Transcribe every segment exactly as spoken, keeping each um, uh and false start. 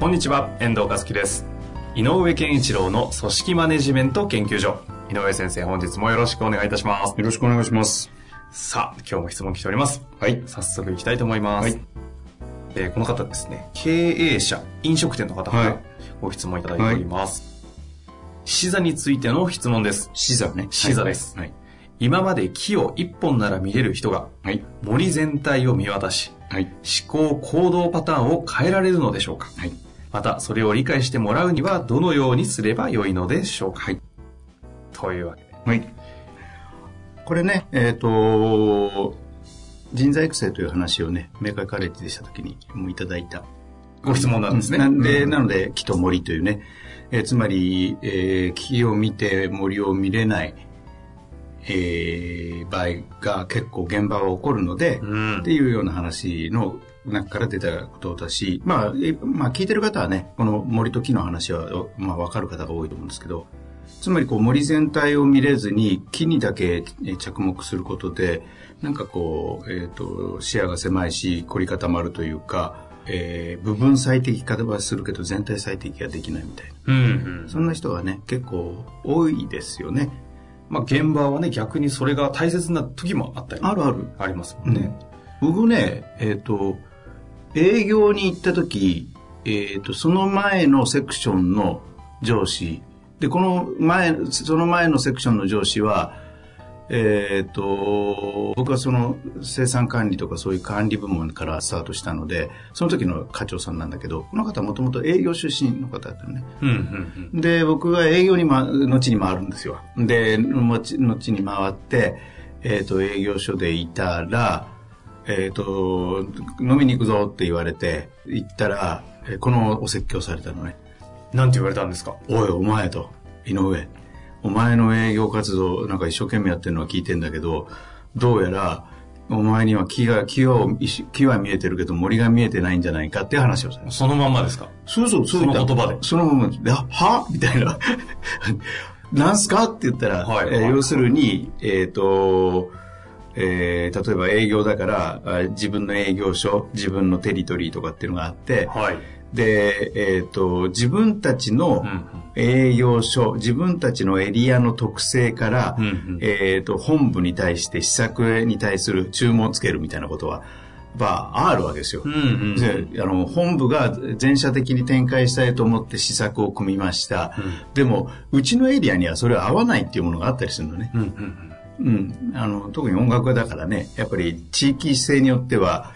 こんにちは、遠藤和樹です。井上健一郎の組織マネジメント研究所。井上先生、本日もよろしくお願いいたします。よろしくお願いします。さあ、今日も質問来ております。はい、早速いきたいと思います。はい、えー、この方ですね、経営者、飲食店の方から、はい、ご質問いただいております。視座についての質問です。視座ね。視座です。はいはい、今まで木を一本なら見れる人が、はい、森全体を見渡し、はい、思考行動パターンを変えられるのでしょうか。はい、またそれを理解してもらうにはどのようにすればよいのでしょうか。はい、というわけで、はい、これね、えっと人材育成という話をね、明海カレッジでした時にもいただいたご質問なんですね。なんで、うん、なので木と森というね、えー、つまり、えー、木を見て森を見れない、えー、場合が結構現場は起こるので、うん、っていうような話の中から出たことだし、まあ、まあ聞いてる方はね、この森と木の話は、まあ、分かる方が多いと思うんですけど、つまりこう森全体を見れずに木にだけ着目することで、なんかこう、えーと、視野が狭いし凝り固まるというか、えー、部分最適化はするけど全体最適化できないみたいな、うんうん、そんな人はね結構多いですよね。まあ、現場はね逆にそれが大切な時もあったりあるあるありますもんね、うん、僕ね、えーと、営業に行った時、えーと、その前のセクションの上司で、この前、その前のセクションの上司は、えっと、僕はその生産管理とかそういう管理部門からスタートしたので、その時の課長さんなんだけど、この方はもともと営業出身の方だったのね。うんうんうん、で、僕が営業に、ま、後に回るんですよ。で、後に回って、えっと、営業所でいたら、えっと、飲みに行くぞって言われて、行ったら、このお説教されたのね。なんて言われたんですか。おいお前と、井上、お前の営業活動なんか一生懸命やってるのは聞いてんだけど、どうやらお前には木が木を木は見えてるけど森が見えてないんじゃないかっていう話をされた。そのまんまですか。そうそう、そうその言葉で。そのままで、はみたいな。なんすかって言ったら、はい、えー、要するにえっと。えー、例えば営業だから自分の営業所、自分のテリトリーとかっていうのがあって、はい、で、えーと、自分たちの営業所、自分たちのエリアの特性から、うんうん、えーと、本部に対して施策に対する注文をつけるみたいなことはまああるわけですよ、うんうんうん、で、あの本部が全社的に展開したいと思って施策を組みました、うん、でもうちのエリアにはそれは合わないっていうものがあったりするのね、うんうん、うん、あの特に音楽だからね、やっぱり地域性によっては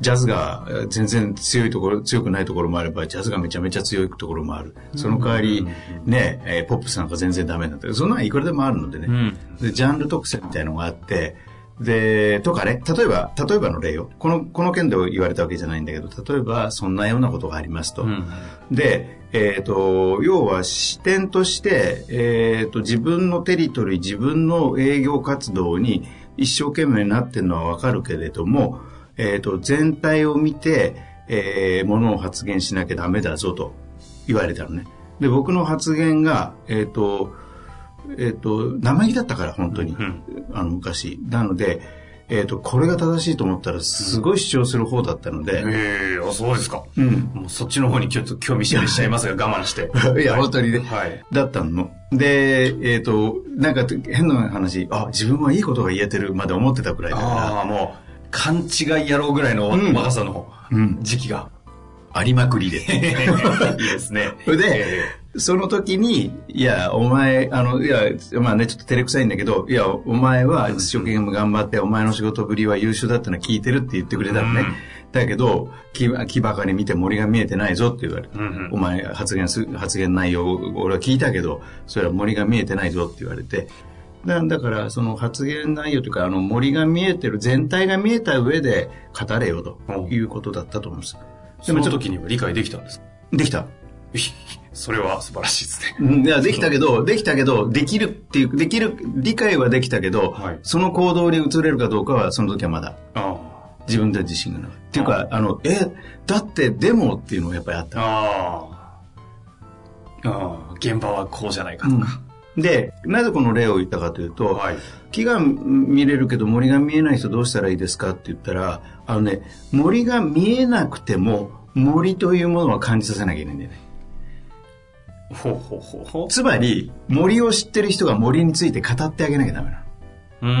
ジャズが全然強いところ、強くないところもあれば、ジャズがめちゃめちゃ強いところもある。その代わり、ね、えー、ポップスなんか全然ダメなんだけど、そんなのいくらでもあるのでね、うん、でジャンル特性みたいなのがあって、でとかね、例えば例えばの例よ、このこの件で言われたわけじゃないんだけど、例えばそんなようなことがありますと、うん、で、えーと、要は視点として、えーと、自分のテリトリー、自分の営業活動に一生懸命になってるのはわかるけれども、えーと、全体を見て、えー、ものを発言しなきゃダメだぞと言われたのね。で、僕の発言がえーとえー、と生意気だったから本当に、うん、あの昔なので、えー、とこれが正しいと思ったらすごい主張する方だったので、うん、えー、そうですか、うん、もうそっちの方にちょっと興味示しちゃいますが我慢していや本当にね、はい、だったので、えー、となんか変な話、あ、自分はいいことが言えてるまで思ってたくらいだから、あ、もう勘違いやろうぐらいの若さの時期が、うんうん、ありまくりでいいですねで、えーその時に、いや、お前、あの、いや、まあね、ちょっと照れくさいんだけど、いや、お前は一生懸命頑張って、お前の仕事ぶりは優秀だってのは聞いてるって言ってくれたのね。うん、だけど、木、木ばかり見て森が見えてないぞって言われて、うんうん、お前発言す、発言内容、俺は聞いたけど、それは森が見えてないぞって言われて、なんだからその発言内容というかあの森が見えてる全体が見えた上で語れよということだったと思うんです、うん、でもその時には理解できたんですか？できたそれは素晴らしいですね。いやできたけどできたけどできるっていうできる理解はできたけど、はい、その行動に移れるかどうかはその時はまだあ自分で自信がないっていうかあのえだってでもっていうのがやっぱりあった。ああ現場はこうじゃないかとか、うん、でなぜこの例を言ったかというと、はい、木が見れるけど森が見えない人どうしたらいいですかって言ったらあのね森が見えなくても森というものは感じさせなきゃいけないんだよね。ほうほうほうほう。つまり森を知ってる人が森について語ってあげなきゃダメなの。うー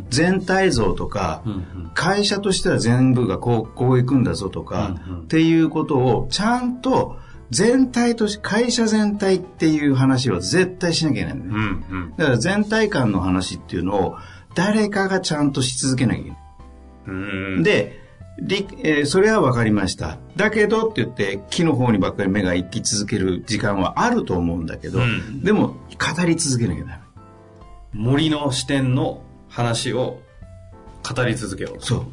ん全体像とか、うんうん、会社としては全部がこうこういくんだぞとか、うんうん、っていうことをちゃんと全体として会社全体っていう話は絶対しなきゃいけないんだよね、うんうん、だから全体感の話っていうのを誰かがちゃんとし続けなきゃいけない。うーんでりえー、それは分かりましただけどって言って木の方にばっかり目が行き続ける時間はあると思うんだけど、うん、でも語り続けなきゃダメ。森の視点の話を語り続けよう。そう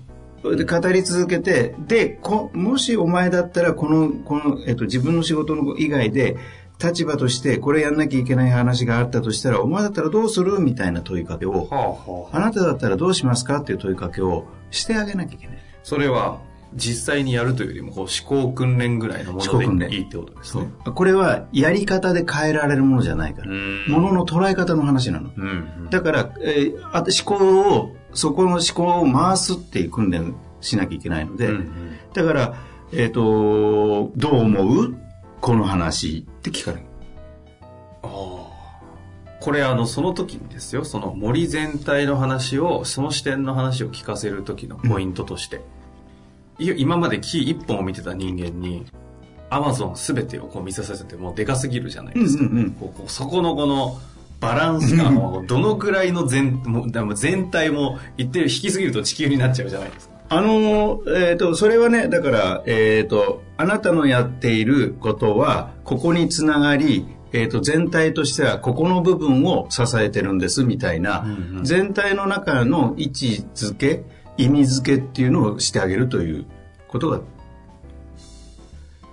それで語り続けてでこもしお前だったらこの、この、えっと、自分の仕事の以外で立場としてこれやんなきゃいけない話があったとしたらお前だったらどうするみたいな問いかけを、はあはあ、あなただったらどうしますかっていう問いかけをしてあげなきゃいけない。それは実際にやるというよりもこう思考訓練ぐらいのものでいいってことですね。これはやり方で変えられるものじゃないからものの捉え方の話なの、うんうん、だから、えー、あと思考をそこの思考を回すっていう訓練しなきゃいけないので、うんうん、だから、えー、とどう思うこの話って聞かれる。あこれあのその時にですよその森全体の話をその視点の話を聞かせる時のポイントとして、うん、今まで木一本を見てた人間にアマゾン全てをこう見させてもうでかすぎるじゃないですか、うんうんうん、こうそこのこのバランス感をどのくらいの 全,、うん、全体も言ってる引きすぎると地球になっちゃうじゃないですか。あのーえー、とそれはねだから、えー、とあなたのやっていることはここにつながりえー、と全体としてはここの部分を支えてるんですみたいな、うんうん、全体の中の位置づけ意味づけっていうのをしてあげるということが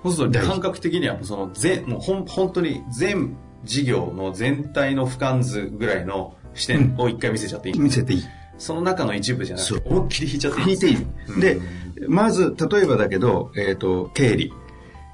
そうすると感覚的にはその全もうほん本当に全事業の全体の俯瞰図ぐらいの視点を一回見せちゃっていい、うん、見せていい。その中の一部じゃなくて思いっきり引いちゃっていいですか？引いていい、うん、でまず例えばだけど、えー、と経理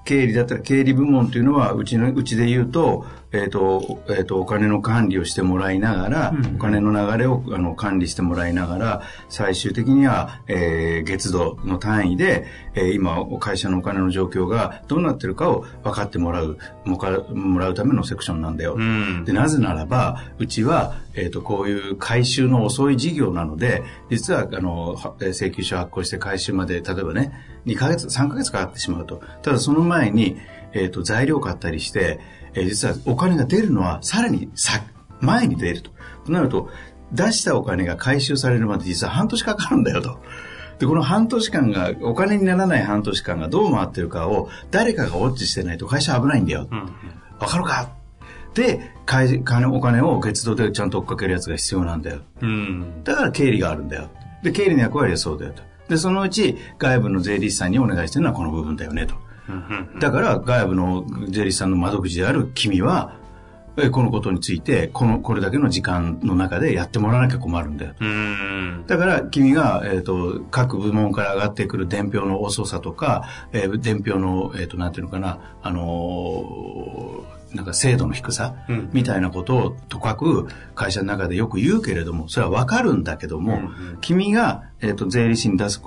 経理だったら経理部門というのはうちのうちで言うと、えーと、えーと、お金の管理をしてもらいながら、うん、お金の流れをあの管理してもらいながら最終的には、えー、月度の単位で、えー、今会社のお金の状況がどうなってるかを分かってもらうもかもらうためのセクションなんだよ、うん、でなぜならばうちは、えーと、こういう回収の遅い事業なので実はあの請求書発行して回収まで例えばねにかげつさんかげつかかってしまうと。ただその前に、えーと、材料買ったりして、えー、実はお金が出るのはさらにさ前に出ると。となると出したお金が回収されるまで実は半年かかるんだよと。でこの半年間がお金にならない半年間がどう回ってるかを誰かがウォッチしてないと会社危ないんだよ、うん、分かるかで会金お金を月度でちゃんと追っかけるやつが必要なんだよ、うん、だから経理があるんだよ。で経理の役割はそうだよと。でそのうち外部の税理士さんにお願いしてるのはこの部分だよねと。だから外部の税理士さんの窓口である君はこのことについてこのこれだけの時間の中でやってもらわなきゃ困るんだよ。だから君が、えーと、各部門から上がってくる伝票の遅さとか、えー、伝票の、えーと、なんていうのかな、あのー、なんか精度の低さみたいなことをとかく会社の中でよく言うけれどもそれは分かるんだけども、うん、君が、えーと、税理士に出す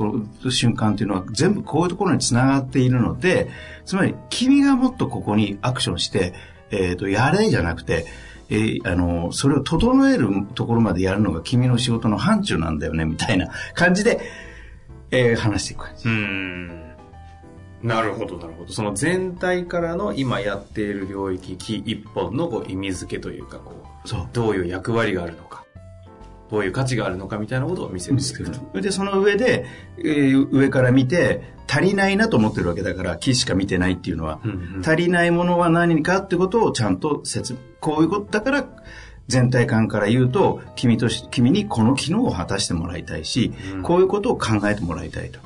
瞬間というのは全部こういうところにつながっているのでつまり君がもっとここにアクションしてえー、とやれじゃなくて、えー、あのそれを整えるところまでやるのが君の仕事の範疇なんだよねみたいな感じで、えー、話していく感じ。うーんなるほどなるほど。その全体からの今やっている領域木一本のこう意味付けというかこうそうどういう役割があるのかどういう価値があるのかみたいなことを見せていくと。でその上で、えー、上から見て足りないなと思ってるわけだから木しか見てないっていうのは、うんうん、足りないものは何かってことをちゃんと説明こういうことだから全体感から言うと、君とし、君にこの機能を果たしてもらいたいし、うん、こういうことを考えてもらいたいと。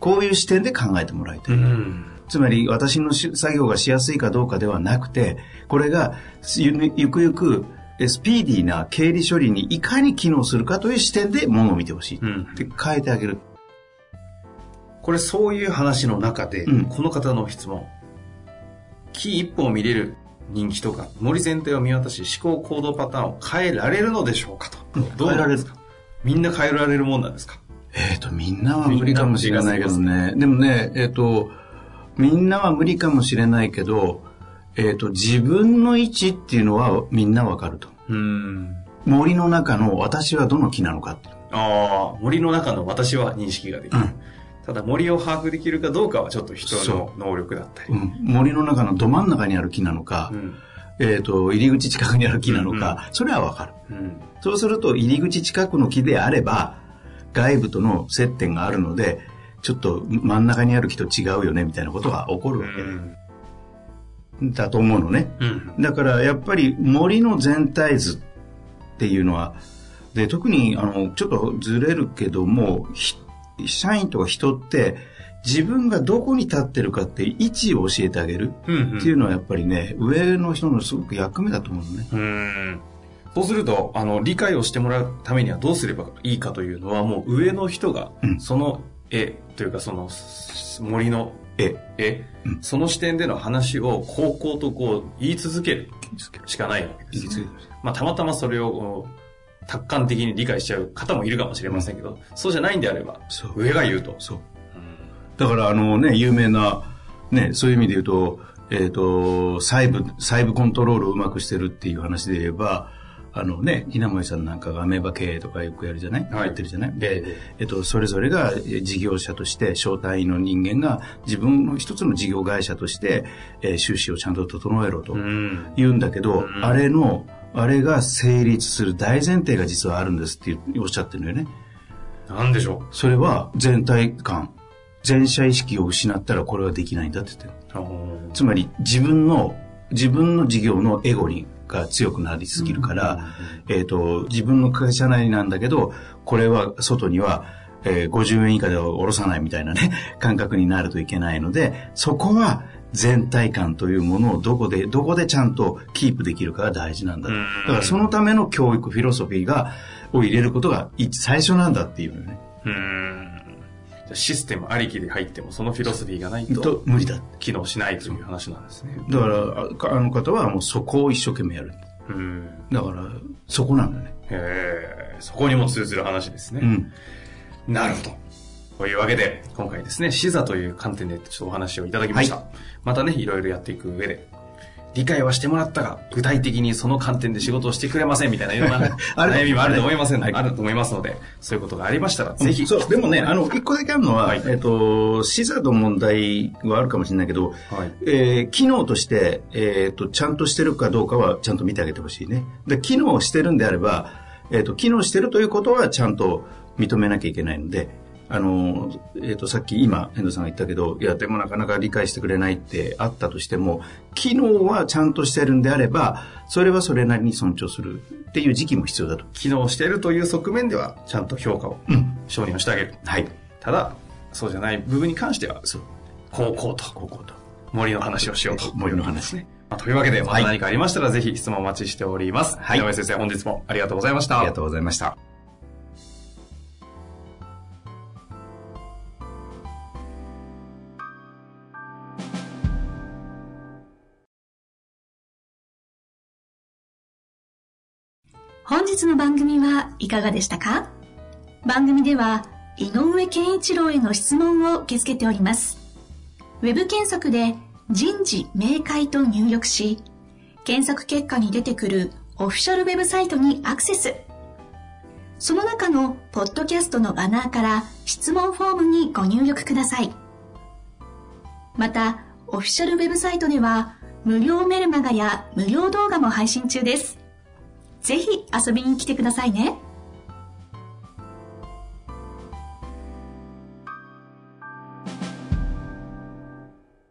こういう視点で考えてもらいたいと。うん、つまり、私の作業がしやすいかどうかではなくて、これがゆ、ゆくゆく、スピーディーな経理処理にいかに機能するかという視点でものを見てほしいって変えてあげる、うん、これそういう話の中で、うん、この方の質問、木一本見れる人気とか森全体を見渡し思考行動パターンを変えられるのでしょうかと、うん、どうなんですか、みんな変えられるもんなんですか？えっとみんなは無理かもしれないけどね。でもね、えっとみんなは無理かもしれないけど、えーと、自分の位置っていうのはみんなわかると。うん、森の中の私はどの木なのかっていう。ああ、森の中の私は認識ができる、うん、ただ森を把握できるかどうかはちょっと人の能力だったり、うん、森の中のど真ん中にある木なのか、うん、えーと、入り口近くにある木なのか、うんうん、それはわかる、うん、そうすると入り口近くの木であれば外部との接点があるのでちょっと真ん中にある木と違うよねみたいなことが起こるわけで、うん、だと思うのね、うん、だからやっぱり森の全体図っていうのはで、特にあのちょっとずれるけども、社員とか人って自分がどこに立ってるかって位置を教えてあげるっていうのはやっぱりね、うんうん、上の人のすごく役目だと思うのね。うん、そうするとあの理解をしてもらうためにはどうすればいいかというのは、もう上の人がその絵というかその森のええ、うん、その視点での話を高校とこう言い続けるしかないわけです、ね。まあ、たまたまそれを達観的に理解しちゃう方もいるかもしれませんけど、うん、そうじゃないんであれば上が言うと。そう、うん、だからあのね、有名な、ね、そういう意味で言うと、えーと、細部、細部コントロールをうまくしてるっていう話で言えば、あのね、ひなもえさんなんかがアメーバ経営とかよくやるじゃない、はい、やってるじゃない。で、えっと、それぞれが事業者として小単位の人間が自分の一つの事業会社として、えー、収支をちゃんと整えろと言うんだけど、あれのあれが成立する大前提が実はあるんですっておっしゃってるのよね。なんでしょうそれは。全体感、全社意識を失ったらこれはできないんだって言ってる。つまり自分の自分の事業のエゴにが強くなりすぎるから、うん、えっと、自分の会社内なんだけど、これは外には、えー、ごじゅうえん以下では下ろさないみたいなね、感覚になるといけないので、そこは全体感というものをどこで、どこでちゃんとキープできるかが大事なんだと。だからそのための教育、フィロソフィーが、を入れることが最初なんだっていうのね。うん。システムありきで入ってもそのフィロソフィーがないと無理だ、機能しないという話なんですね。だからあの方はもうそこを一生懸命やる。うん、だからそこなんだね。へえ、そこにも通ずる話ですね、うん、なるほど。というわけで今回ですね、視座という観点でちょっとお話をいただきました、はい、またね、いろいろやっていく上で理解はしてもらったが具体的にその観点で仕事をしてくれませんみたいないろんな悩みもあると思いますので、あると思いますので、そういうことがありましたらぜひ、うん、そうでもね、あの一個だけあるのは、はい、えっと、視座の問題はあるかもしれないけど、はい、えー、機能として、えー、とちゃんとしてるかどうかはちゃんと見てあげてほしいね。で、機能してるんであれば、えー、と機能してるということはちゃんと認めなきゃいけないので、あの、えっと、さっき今、遠藤さんが言ったけど、いや、でもなかなか理解してくれないってあったとしても、機能はちゃんとしてるんであれば、それはそれなりに尊重するっていう時期も必要だと。機能してるという側面では、ちゃんと評価を、うん、承認をしてあげる。はい。ただ、そうじゃない部分に関しては、そう。こうこうと。こうこうと。森の話をしようと。森の話ね。まあ、というわけで、また何かありましたら、ぜひ質問お待ちしております。はい。井上先生、本日もありがとうございました。ありがとうございました。本日の番組はいかがでしたか？番組では井上健一郎への質問を受け付けております。ウェブ検索で人事明快と入力し、検索結果に出てくるオフィシャルウェブサイトにアクセス。その中のポッドキャストのバナーから質問フォームにご入力ください。また、オフィシャルウェブサイトでは無料メルマガや無料動画も配信中です。ぜひ遊びに来てくださいね。